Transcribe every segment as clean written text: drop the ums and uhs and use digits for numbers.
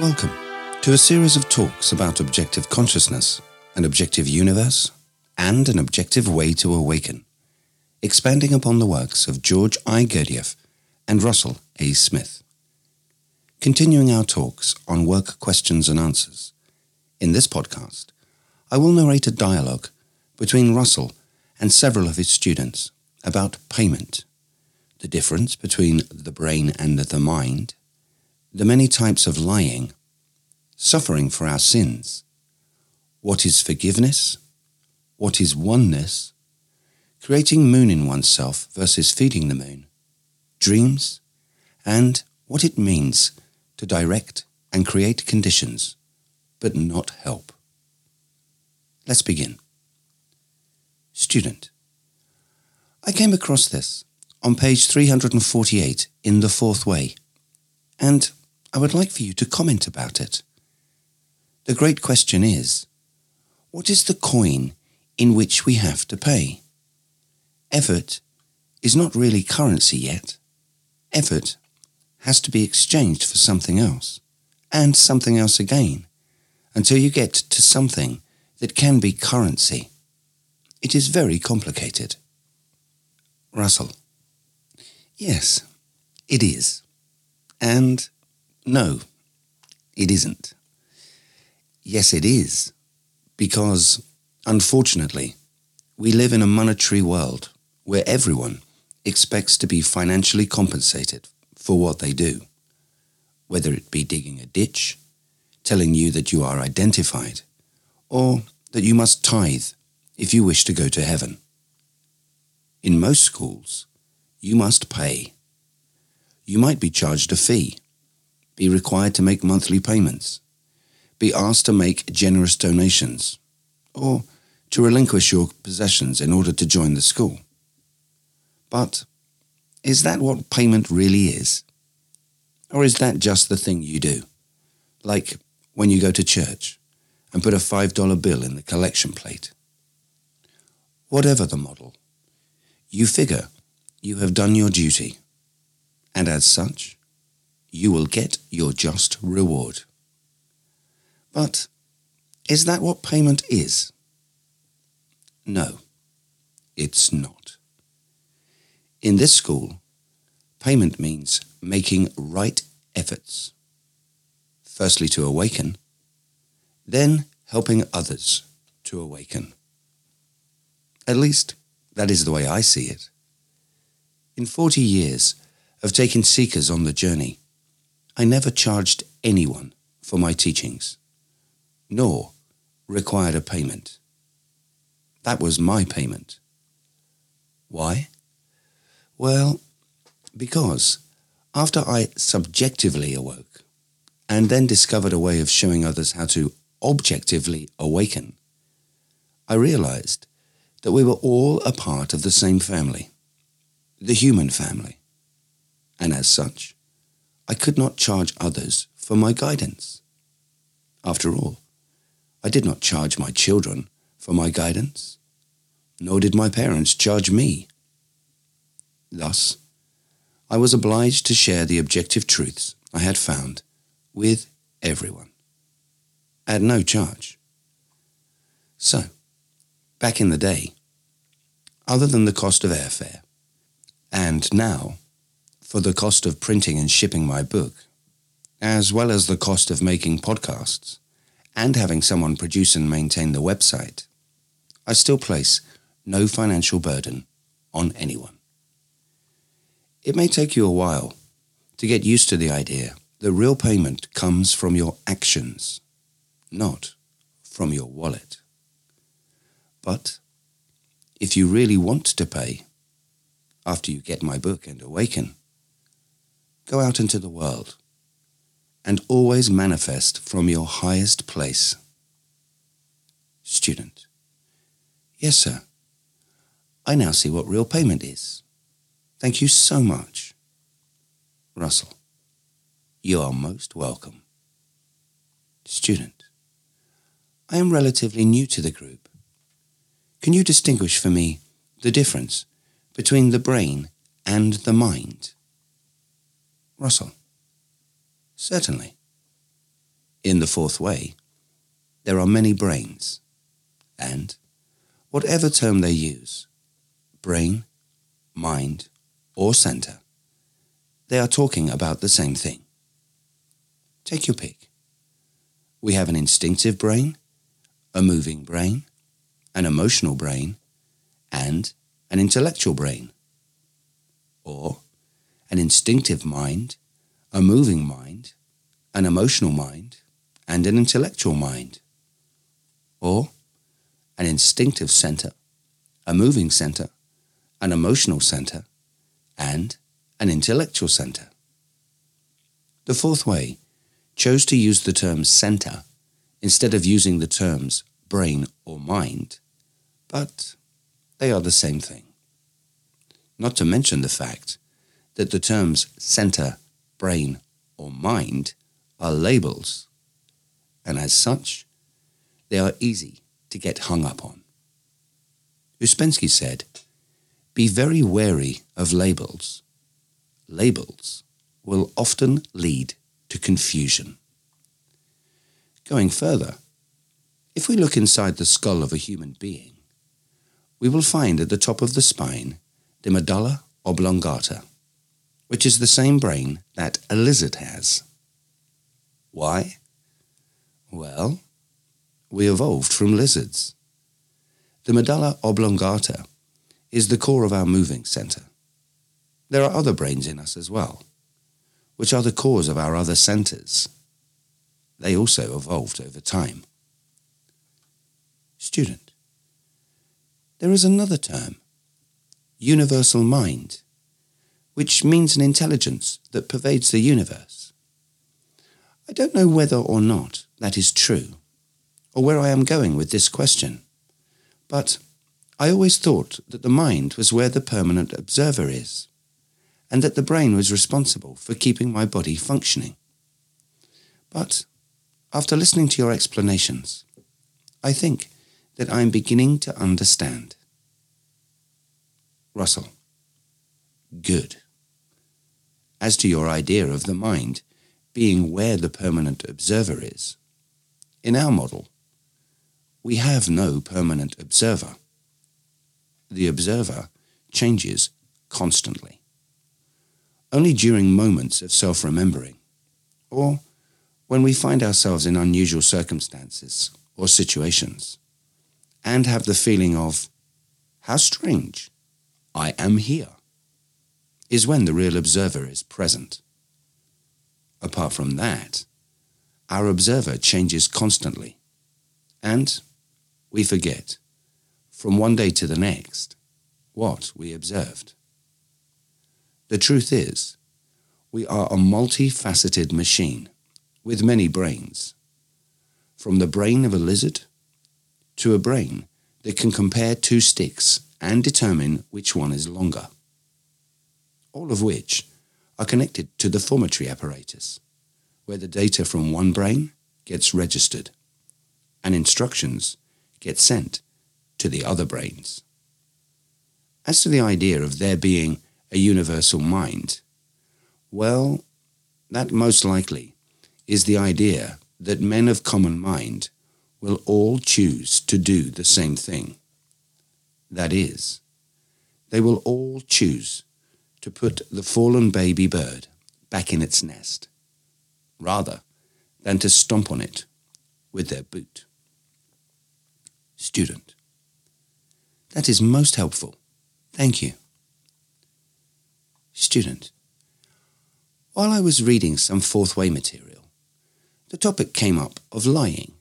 Welcome to a series of talks about objective consciousness, an objective universe, and an objective way to awaken, expanding upon the works of George I. Gurdjieff and Russell A. Smith. Continuing our talks on work questions and answers, in this podcast, I will narrate a dialogue between Russell and several of his students about payment, the difference between the brain and the mind, the many types of lying, suffering for our sins, what is forgiveness, what is oneness, creating moon in oneself versus feeding the moon, dreams, and what it means to direct and create conditions, but not help. Let's begin. Student, I came across this on page 348 in The Fourth Way, and I would like for you to comment about it. The great question is, what is the coin in which we have to pay? Effort is not really currency yet. Effort has to be exchanged for something else, and something else again, until you get to something that can be currency. It is very complicated. Russell, yes, it is. And no, it isn't. Yes, it is, because, unfortunately, we live in a monetary world where everyone expects to be financially compensated for what they do, whether it be digging a ditch, telling you that you are identified, or that you must tithe if you wish to go to heaven. In most schools, you must pay. You might be charged a fee, be required to make monthly payments, be asked to make generous donations, or to relinquish your possessions in order to join the school. But is that what payment really is? Or is that just the thing you do? Like when you go to church and put a $5 bill in the collection plate. Whatever the model, you figure you have done your duty, and as such, you will get your just reward. But is that what payment is? No, it's not. In this school, payment means making right efforts. Firstly, to awaken, then helping others to awaken. At least, that is the way I see it. In 40 years of taking seekers on the journey, I never charged anyone for my teachings, nor required a payment. That was my payment. Why? Well, because after I subjectively awoke and then discovered a way of showing others how to objectively awaken, I realized that we were all a part of the same family, the human family, and as such, I could not charge others for my guidance. After all, I did not charge my children for my guidance, nor did my parents charge me. Thus, I was obliged to share the objective truths I had found with everyone, at no charge. So, back in the day, other than the cost of airfare, and now, for the cost of printing and shipping my book, as well as the cost of making podcasts, and having someone produce and maintain the website, I still place no financial burden on anyone. It may take you a while to get used to the idea that real payment comes from your actions, not from your wallet. But if you really want to pay, after you get my book and awaken, go out into the world and always manifest from your highest place. Student, yes, sir. I now see what real payment is. Thank you so much. Russell, you are most welcome. Student, I am relatively new to the group. Can you distinguish for me the difference between the brain and the mind? Russell, certainly. In the Fourth Way, there are many brains, and, whatever term they use, brain, mind, or center, they are talking about the same thing. Take your pick. We have an instinctive brain, a moving brain, an emotional brain, and an intellectual brain. Or an instinctive mind, a moving mind, an emotional mind, and an intellectual mind. Or an instinctive center, a moving center, an emotional center, and an intellectual center. The Fourth Way chose to use the term center instead of using the terms brain or mind, but they are the same thing. Not to mention the fact that the terms center, brain, or mind are labels, and as such, they are easy to get hung up on. Uspensky said, "Be very wary of labels. Labels will often lead to confusion." Going further, if we look inside the skull of a human being, we will find at the top of the spine the medulla oblongata, which is the same brain that a lizard has. Why? Well, we evolved from lizards. The medulla oblongata is the core of our moving center. There are other brains in us as well, which are the cores of our other centers. They also evolved over time. Student, there is another term, universal mind, which means an intelligence that pervades the universe. I don't know whether or not that is true, or where I am going with this question, but I always thought that the mind was where the permanent observer is, and that the brain was responsible for keeping my body functioning. But after listening to your explanations, I think that I am beginning to understand. Russell, good. As to your idea of the mind being where the permanent observer is, in our model, we have no permanent observer. The observer changes constantly. Only during moments of self-remembering, or when we find ourselves in unusual circumstances or situations, and have the feeling of, how strange, I am here, is when the real observer is present. Apart from that, our observer changes constantly, and we forget, from one day to the next, what we observed. The truth is, we are a multifaceted machine with many brains, from the brain of a lizard to a brain that can compare two sticks and determine which one is longer, all of which are connected to the formatory apparatus, where the data from one brain gets registered and instructions get sent to the other brains. As to the idea of there being a universal mind, well, that most likely is the idea that men of common mind will all choose to do the same thing. That is, they will all choose to put the fallen baby bird back in its nest, rather than to stomp on it with their boot. Student, that is most helpful. Thank you. Student, while I was reading some Fourth Way material, the topic came up of lying,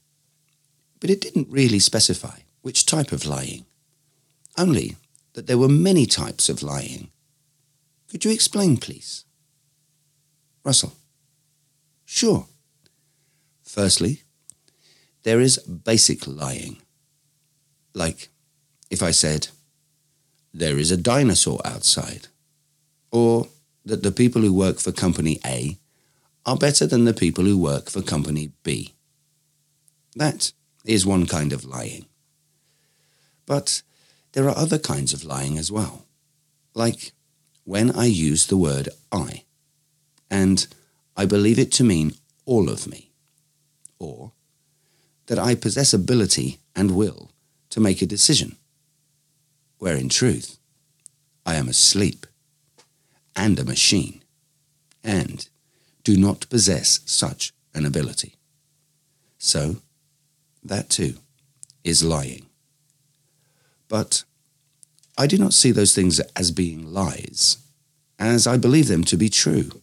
but it didn't really specify which type of lying, only that there were many types of lying. Could you explain, please? Russell, sure. Firstly, there is basic lying. Like if I said, there is a dinosaur outside, or that the people who work for Company A are better than the people who work for Company B. That is one kind of lying. But there are other kinds of lying as well, like when I use the word I, and I believe it to mean all of me, or that I possess ability and will to make a decision, where in truth I am asleep and a machine and do not possess such an ability. So, that too is lying. But I do not see those things as being lies, as I believe them to be true.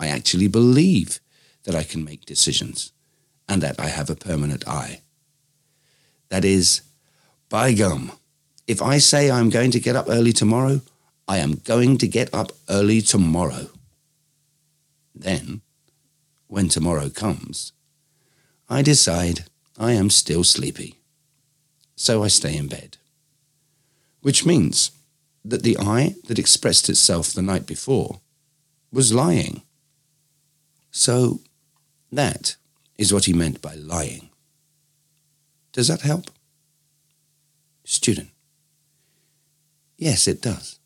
I actually believe that I can make decisions and that I have a permanent I. That is, by gum, if I say I'm going to get up early tomorrow, I am going to get up early tomorrow. Then, when tomorrow comes, I decide I am still sleepy. So I stay in bed. Which means that the I that expressed itself the night before was lying. So that is what he meant by lying. Does that help? Student: yes, it does.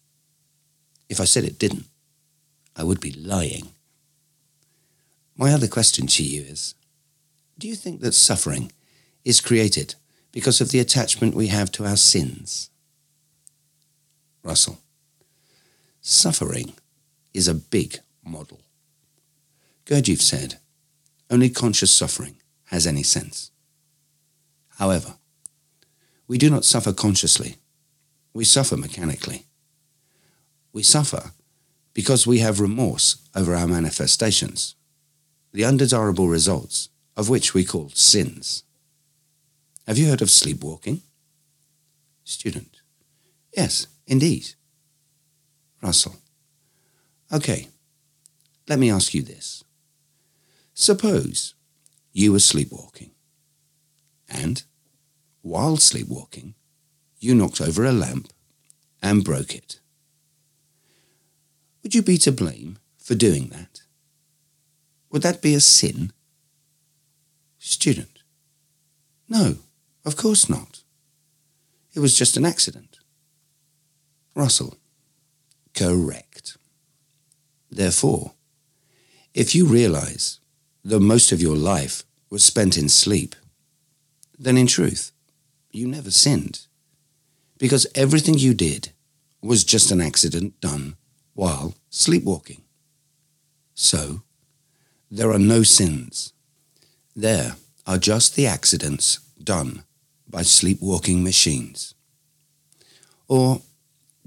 If I said it didn't, I would be lying. My other question to you is, do you think that suffering is created because of the attachment we have to our sins? Russell: suffering is a big model. Gurdjieff said, only conscious suffering has any sense. However, we do not suffer consciously. We suffer mechanically. We suffer because we have remorse over our manifestations, the undesirable results of which we call sins. Have you heard of sleepwalking? Student: yes, indeed. Russell: okay, let me ask you this. Suppose you were sleepwalking, and while sleepwalking, you knocked over a lamp and broke it. Would you be to blame for doing that? Would that be a sin? Student: no, of course not. It was just an accident. Russell: correct. Therefore, if you realize that most of your life was spent in sleep, then in truth, you never sinned, because everything you did was just an accident done while sleepwalking. So, there are no sins. There are just the accidents done by sleepwalking machines. Or,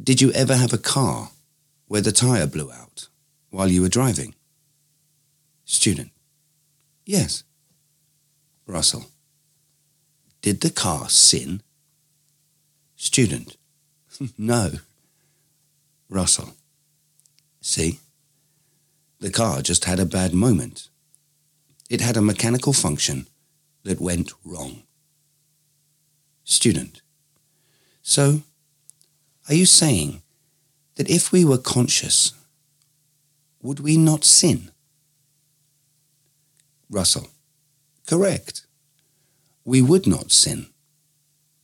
did you ever have a car where the tire blew out while you were driving? Student: yes. Russell: did the car sin? Student: no. Russell: see? The car just had a bad moment. It had a mechanical function that went wrong. Student: so, are you saying that if we were conscious, would we not sin? Russell: correct. We would not sin.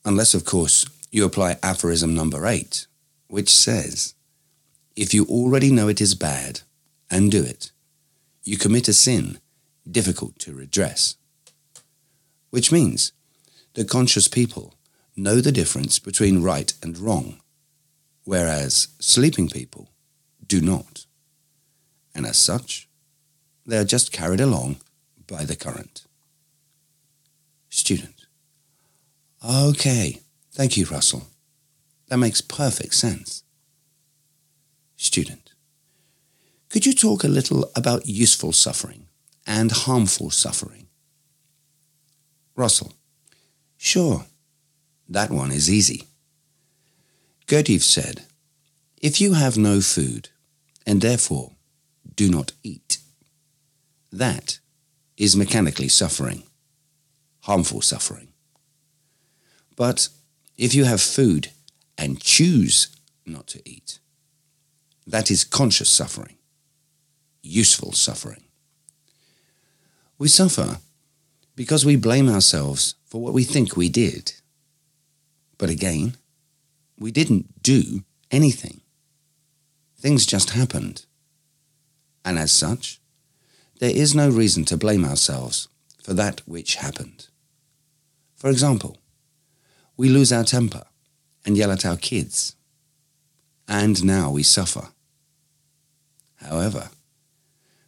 Unless, of course, you apply aphorism number 8, which says, if you already know it is bad and do it, you commit a sin difficult to redress. Which means that conscious people know the difference between right and wrong, whereas sleeping people do not. And as such, they are just carried along by the current. Student: okay, thank you, Russell. That makes perfect sense. Student: could you talk a little about useful suffering and harmful suffering? Russell: sure, that one is easy. Gurdjieff said, if you have no food, and therefore do not eat, that is mechanically suffering, harmful suffering. But if you have food and choose not to eat, that is conscious suffering, useful suffering. We suffer because we blame ourselves for what we think we did. But again, we didn't do anything. Things just happened. And as such, there is no reason to blame ourselves for that which happened. For example, we lose our temper and yell at our kids, and now we suffer. However,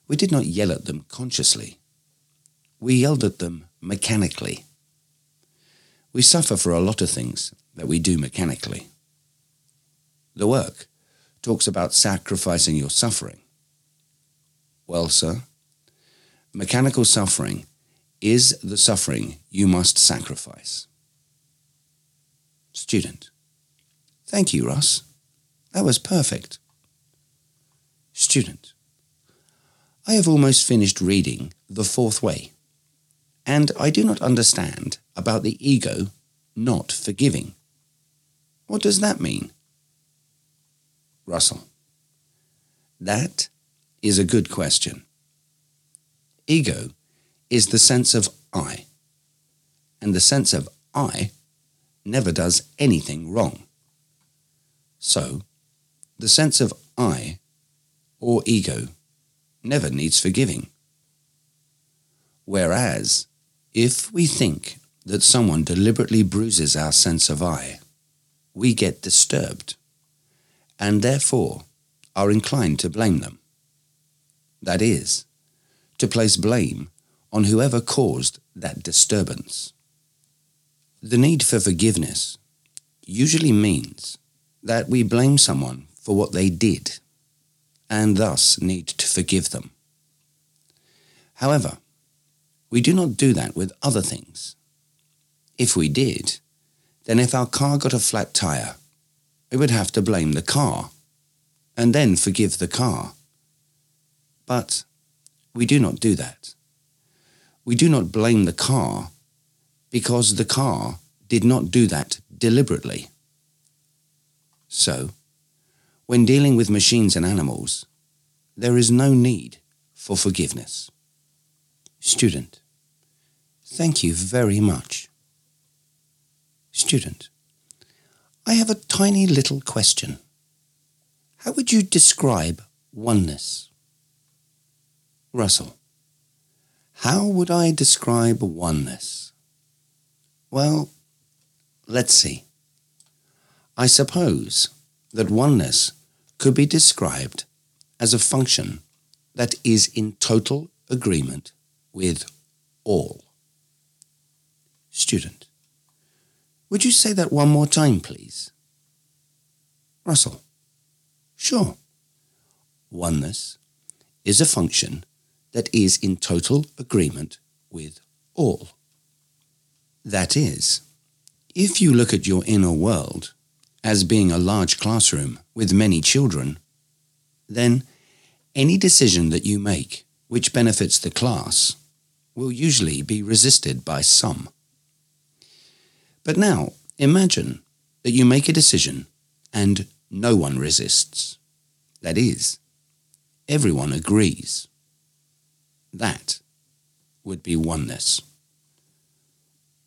we did not yell at them consciously. We yelled at them mechanically. We suffer for a lot of things that we do mechanically. The work talks about sacrificing your suffering. Well, sir, mechanical suffering is the suffering you must sacrifice. Student: Thank you, Russ. That was perfect. Student: I have almost finished reading The Fourth Way, and I do not understand about the ego not forgiving. What does that mean? Russell: That is a good question. Ego is the sense of I, and the sense of I never does anything wrong. So, the sense of I, or ego, never needs forgiving. Whereas, if we think that someone deliberately bruises our sense of I, we get disturbed, and therefore are inclined to blame them. That is, to place blame on whoever caused that disturbance. The need for forgiveness usually means that we blame someone for what they did, and thus need to forgive them. However, we do not do that with other things. If we did, then if our car got a flat tire, we would have to blame the car, and then forgive the car. But we do not do that. We do not blame the car, because the car did not do that deliberately. So, when dealing with machines and animals, there is no need for forgiveness. Student: Thank you very much. Student: I have a tiny little question. How would you describe oneness? Russell: How would I describe oneness? Well, let's see. I suppose that oneness could be described as a function that is in total agreement with all. Student: Would you say that one more time, please? Russell: Sure. Oneness is a function that is in total agreement with all. That is, if you look at your inner world as being a large classroom with many children, then any decision that you make which benefits the class will usually be resisted by some. But now, imagine that you make a decision and no one resists. That is, everyone agrees. That would be oneness.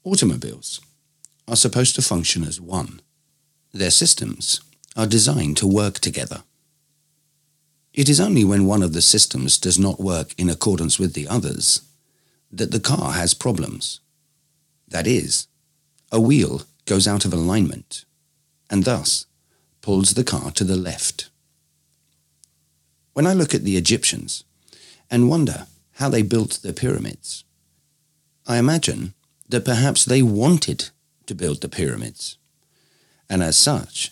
Automobiles are supposed to function as one. Their systems are designed to work together. It is only when one of the systems does not work in accordance with the others that the car has problems. That is, a wheel goes out of alignment and thus pulls the car to the left. When I look at the Egyptians and wonder how they built the pyramids, I imagine that perhaps they wanted to build the pyramids. And as such,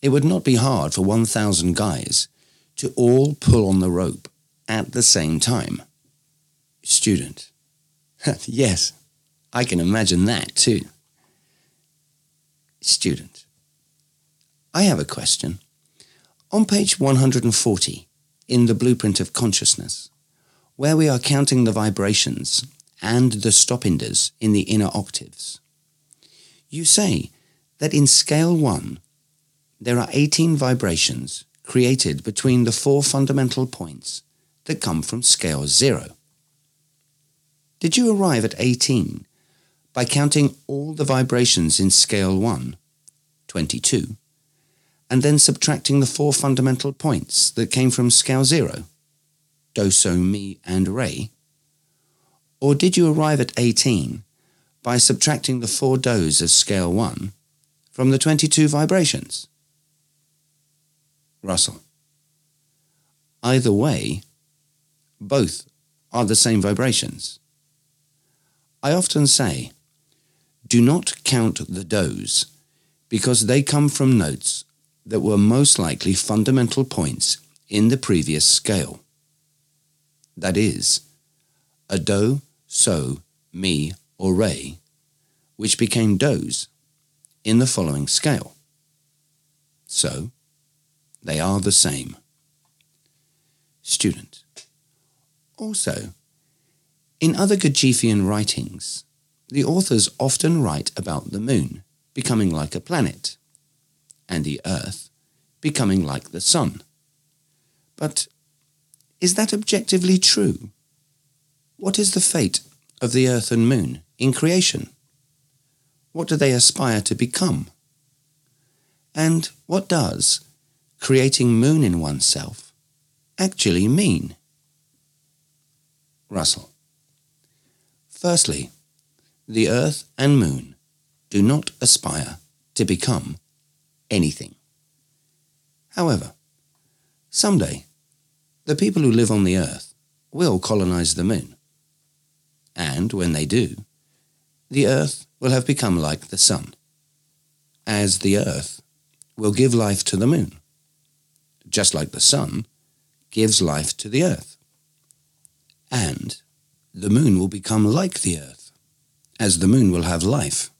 it would not be hard for 1,000 guys to all pull on the rope at the same time. Student: Yes, I can imagine that too. Student: I have a question. On page 140 in The Blueprint of Consciousness, where we are counting the vibrations and the stop-enders in the inner octaves, you say that in scale 1, there are 18 vibrations created between the 4 fundamental points that come from scale 0. Did you arrive at 18 by counting all the vibrations in scale 1, 22, and then subtracting the 4 fundamental points that came from scale 0, do, so, mi, and re? Or did you arrive at 18 by subtracting the 4 dos of scale 1 from the 22 vibrations? Russell: either way, both are the same vibrations. I often say, do not count the dos, because they come from notes that were most likely fundamental points in the previous scale. That is, a do, so, mi, or re, which became dos in the following scale. So, they are the same. Student: also, in other Kachifian writings, the authors often write about the moon becoming like a planet and the earth becoming like the sun. But is that objectively true? What is the fate of the earth and moon in creation? What do they aspire to become? And what does creating moon in oneself actually mean? Russell: firstly, the earth and moon do not aspire to become anything. However, someday, the people who live on the earth will colonize the moon. And when they do, the earth will have become like the sun, as the earth will give life to the moon, just like the sun gives life to the earth. And the moon will become like the earth, as the moon will have life,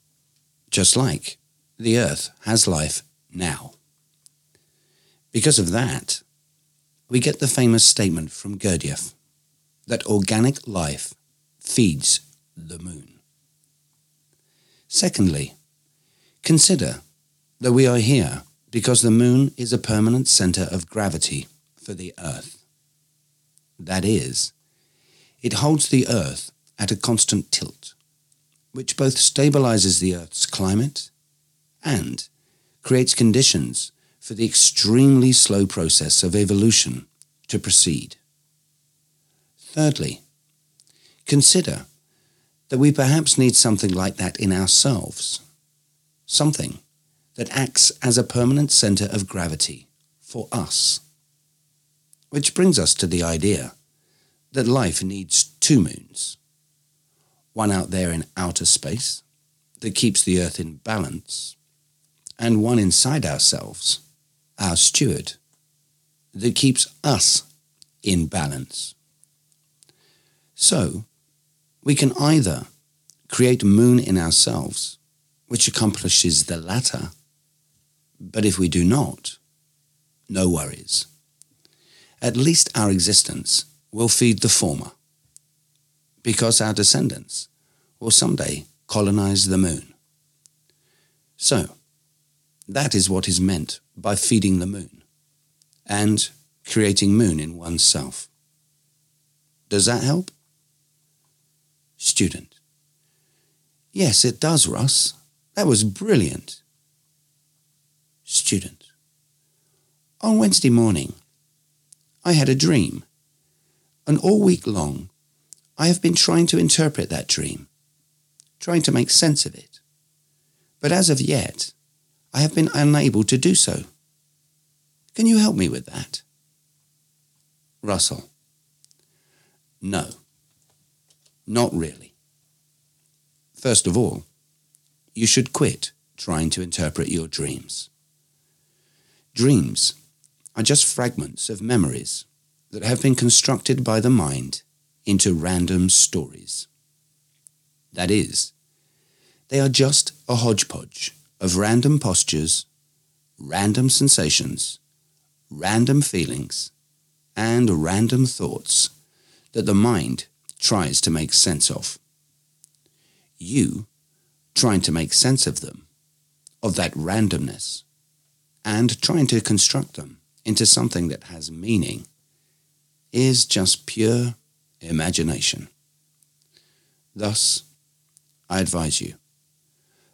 just like the earth has life now. Because of that, we get the famous statement from Gurdjieff that organic life feeds the moon. Secondly, consider that we are here because the moon is a permanent center of gravity for the earth. That is, it holds the earth at a constant tilt, which both stabilizes the earth's climate and creates conditions for the extremely slow process of evolution to proceed. Thirdly, consider that we perhaps need something like that in ourselves, something that acts as a permanent center of gravity for us. Which brings us to the idea that life needs 2 moons. One out there in outer space that keeps the earth in balance, and one inside ourselves, our steward, that keeps us in balance. So, we can either create moon in ourselves, which accomplishes the latter, but if we do not, no worries. At least our existence will feed the former, because our descendants will someday colonize the moon. So, that is what is meant by feeding the moon and creating moon in oneself. Does that help? Student: yes, it does, Russ. That was brilliant. Student: on Wednesday morning, I had a dream, and all week long, I have been trying to interpret that dream, trying to make sense of it. But as of yet, I have been unable to do so. Can you help me with that? Russell: no, not really. First of all, you should quit trying to interpret your dreams. Dreams are just fragments of memories that have been constructed by the mind into random stories. That is, they are just a hodgepodge of random postures, random sensations, random feelings, and random thoughts that the mind tries to make sense of. You trying to make sense of them, of that randomness, and trying to construct them into something that has meaning, is just pure imagination. Thus, I advise you,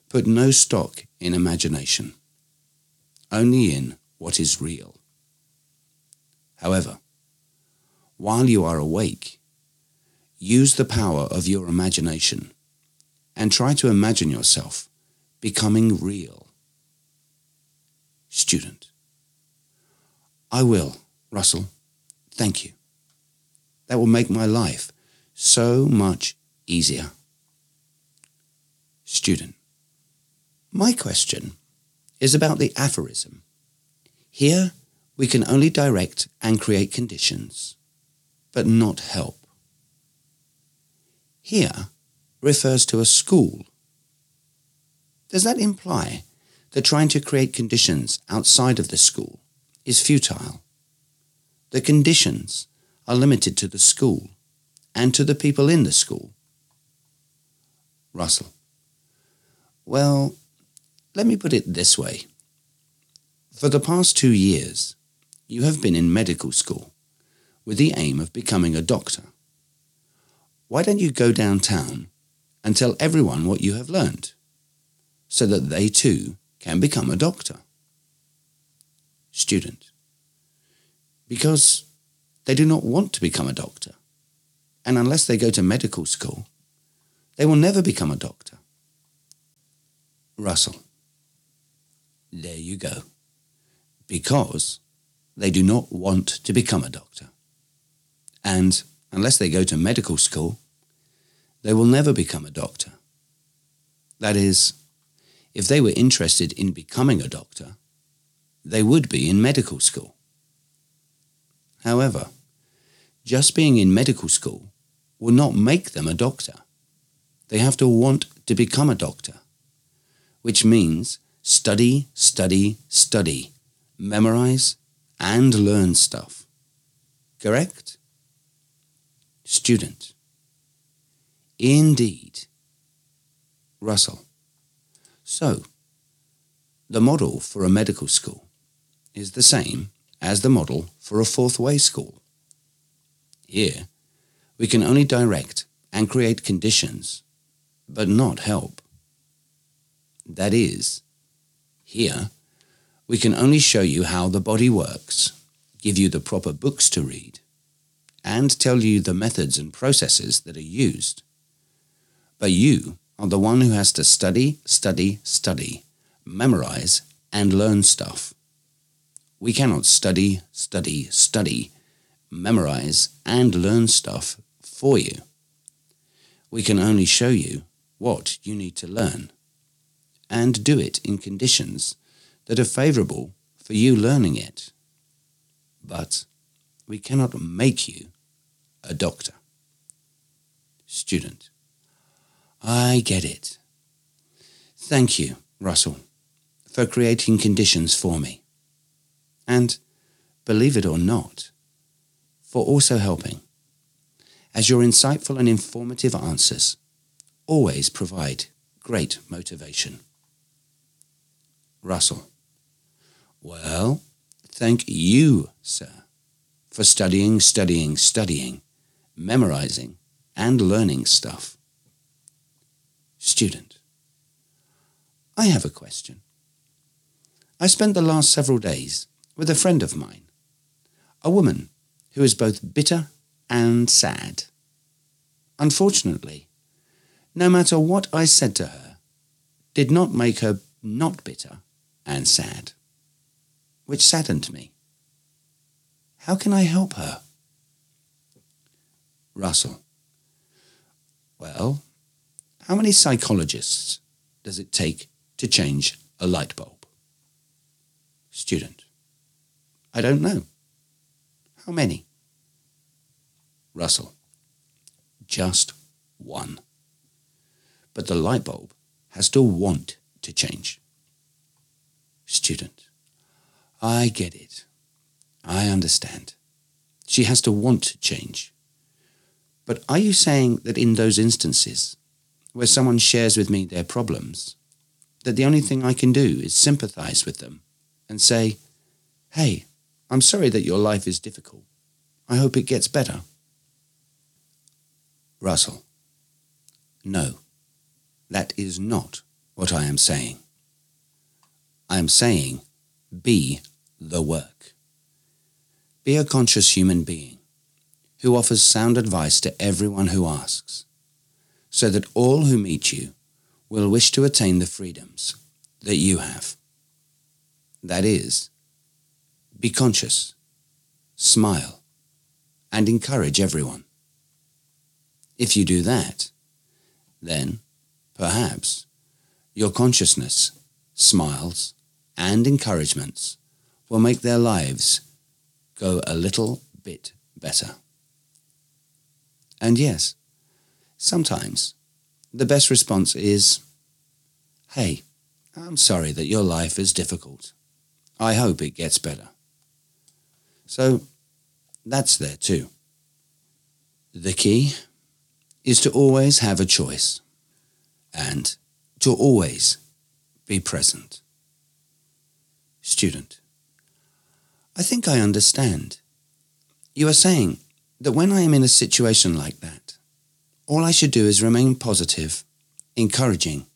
put no stock in imagination, only in what is real. However, while you are awake, Use the power of your imagination and try to imagine yourself becoming real. Student. I will, Russell. Thank you. That will make my life so much easier. Student. My question is about the aphorism. Here we can only direct and create conditions, but not help. Here refers to a school. Does that imply that trying to create conditions outside of the school is futile? The conditions are limited to the school and to the people in the school. Russell. Well, let me put it this way. For the past 2 years, you have been in medical school with the aim of becoming a doctor. Why don't you go downtown and tell everyone what you have learned so that they too can become a doctor? Student. Because they do not want to become a doctor, and unless they go to medical school, they will never become a doctor. Russell. There you go. Because they do not want to become a doctor, and unless they go to medical school, they will never become a doctor. That is, if they were interested in becoming a doctor, they would be in medical school. However, just being in medical school will not make them a doctor. They have to want to become a doctor, which means study, study, study, memorize, and learn stuff. Correct? Student. Indeed. Russell. So, the model for a medical school is the same as the model for a Fourth Way school. Here, we can only direct and create conditions, but not help. That is, here, we can only show you how the body works, give you the proper books to read, and tell you the methods and processes that are used. But you are the one who has to study, study, study, memorize, and learn stuff. We cannot study, study, study, memorize, and learn stuff for you. We can only show you what you need to learn, and do it in conditions that are favorable for you learning it. But we cannot make you a doctor. Student. I get it. Thank you, Russell, for creating conditions for me. And, believe it or not, for also helping, as your insightful and informative answers always provide great motivation. Russell. Well, thank you, sir, for studying, studying, studying, memorizing, and learning stuff. Student. I have a question. I spent the last several days with a friend of mine, a woman who is both bitter and sad. Unfortunately, no matter what I said to her, did not make her not bitter and sad, which saddened me. How can I help her? Russell. Well, how many psychologists does it take to change a light bulb? Student. I don't know. How many? Russell. Just one. But the light bulb has to want to change. Student. I get it. I understand. She has to want to change. But are you saying that in those instances where someone shares with me their problems, that the only thing I can do is sympathize with them and say, hey, I'm sorry that your life is difficult. I hope it gets better. Russell. No, that is not what I am saying. I am saying be the work. Be a conscious human being who offers sound advice to everyone who asks, so that all who meet you will wish to attain the freedoms that you have. That is, be conscious, smile, and encourage everyone. If you do that, then, perhaps, your consciousness, smiles, and encouragements will make their lives go a little bit better. And yes, sometimes the best response is, "Hey, I'm sorry that your life is difficult. I hope it gets better." So that's there too. The key is to always have a choice and to always be present. Student: I think I understand. You are saying that when I am in a situation like that, all I should do is remain positive, encouraging,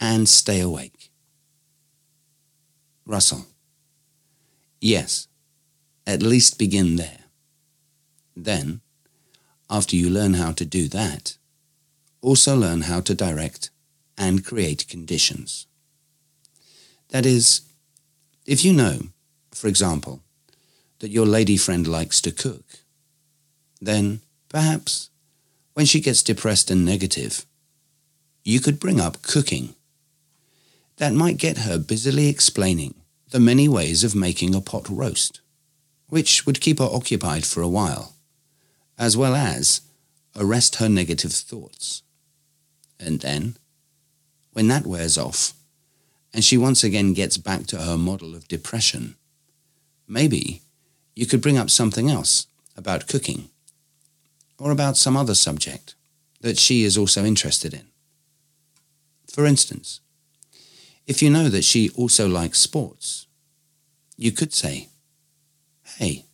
and stay awake. Russell: Yes, at least begin there. Then, after you learn how to do that, also learn how to direct and create conditions. That is, if you know, for example, that your lady friend likes to cook, then perhaps when she gets depressed and negative, you could bring up cooking. That might get her busily explaining the many ways of making a pot roast, which would keep her occupied for a while, as well as arrest her negative thoughts. And then, when that wears off, and she once again gets back to her model of depression, maybe you could bring up something else about cooking, or about some other subject that she is also interested in. For instance, if you know that she also likes sports, you could say, "Hey,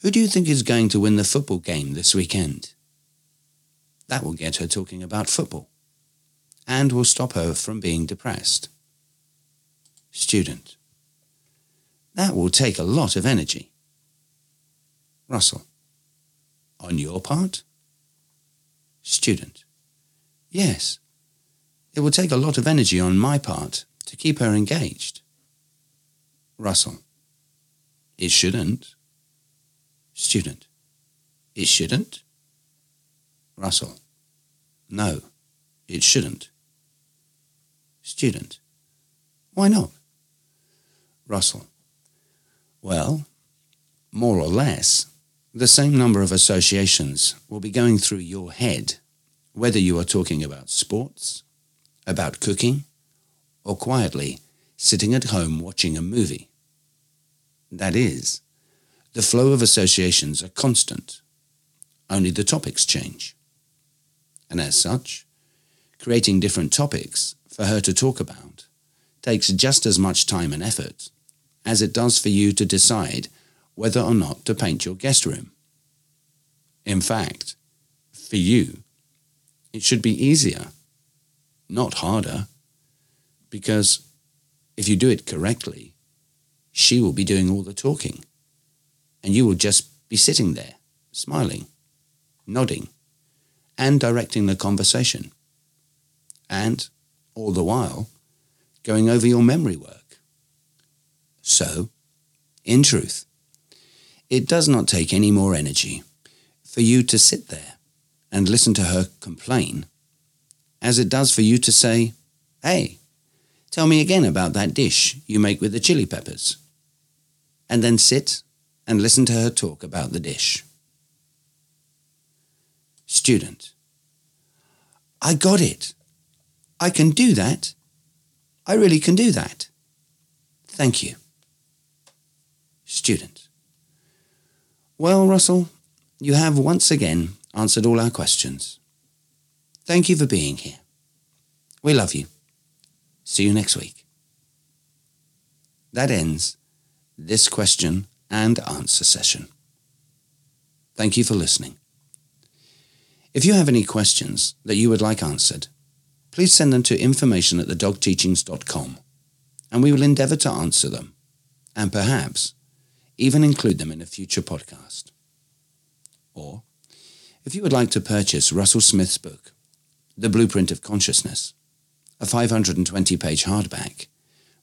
who do you think is going to win the football game this weekend?" That will get her talking about football and will stop her from being depressed. Student: That will take a lot of energy. Russell: On your part? Student: Yes, it will take a lot of energy on my part to keep her engaged. Russell: It shouldn't. Student: It shouldn't? Russell: No, it shouldn't. Student: Why not? Russell: Well, more or less, the same number of associations will be going through your head, whether you are talking about sports, about cooking, or quietly sitting at home watching a movie. That is, the flow of associations are constant, only the topics change. And as such, creating different topics for her to talk about takes just as much time and effort as it does for you to decide whether or not to paint your guest room. In fact, for you, it should be easier, not harder, because if you do it correctly, she will be doing all the talking, and you will just be sitting there, smiling, nodding, and directing the conversation, and, all the while, going over your memory work. So, in truth, it does not take any more energy for you to sit there and listen to her complain as it does for you to say, "Hey, tell me again about that dish you make with the chili peppers," and then sit and listen to her talk about the dish. Student: I got it. I can do that. I really can do that. Thank you. Student: Well, Russell, you have once again answered all our questions. Thank you for being here. We love you. See you next week. That ends this question and answer session. Thank you for listening. If you have any questions that you would like answered, please send them to information@thedogteachings.com, and we will endeavour to answer them, and perhaps even include them in a future podcast. Or, If you would like to purchase Russell Smith's book, The Blueprint of Consciousness, a 520-page hardback,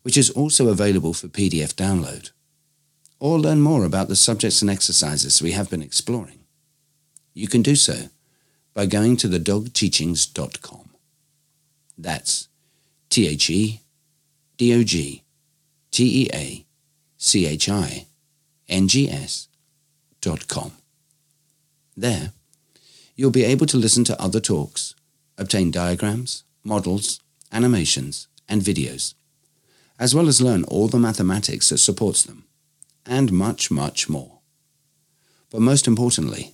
which is also available for PDF download, or learn more about the subjects and exercises we have been exploring, you can do so by going to thedogteachings.com. That's thedogteachings.com. There, you'll be able to listen to other talks, obtain diagrams, models, animations, and videos, as well as learn all the mathematics that supports them, and much, much more. But most importantly,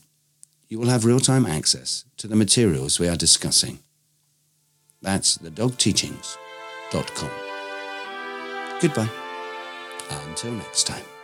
you will have real-time access to the materials we are discussing. That's thedogteachings.com. Goodbye. Until next time.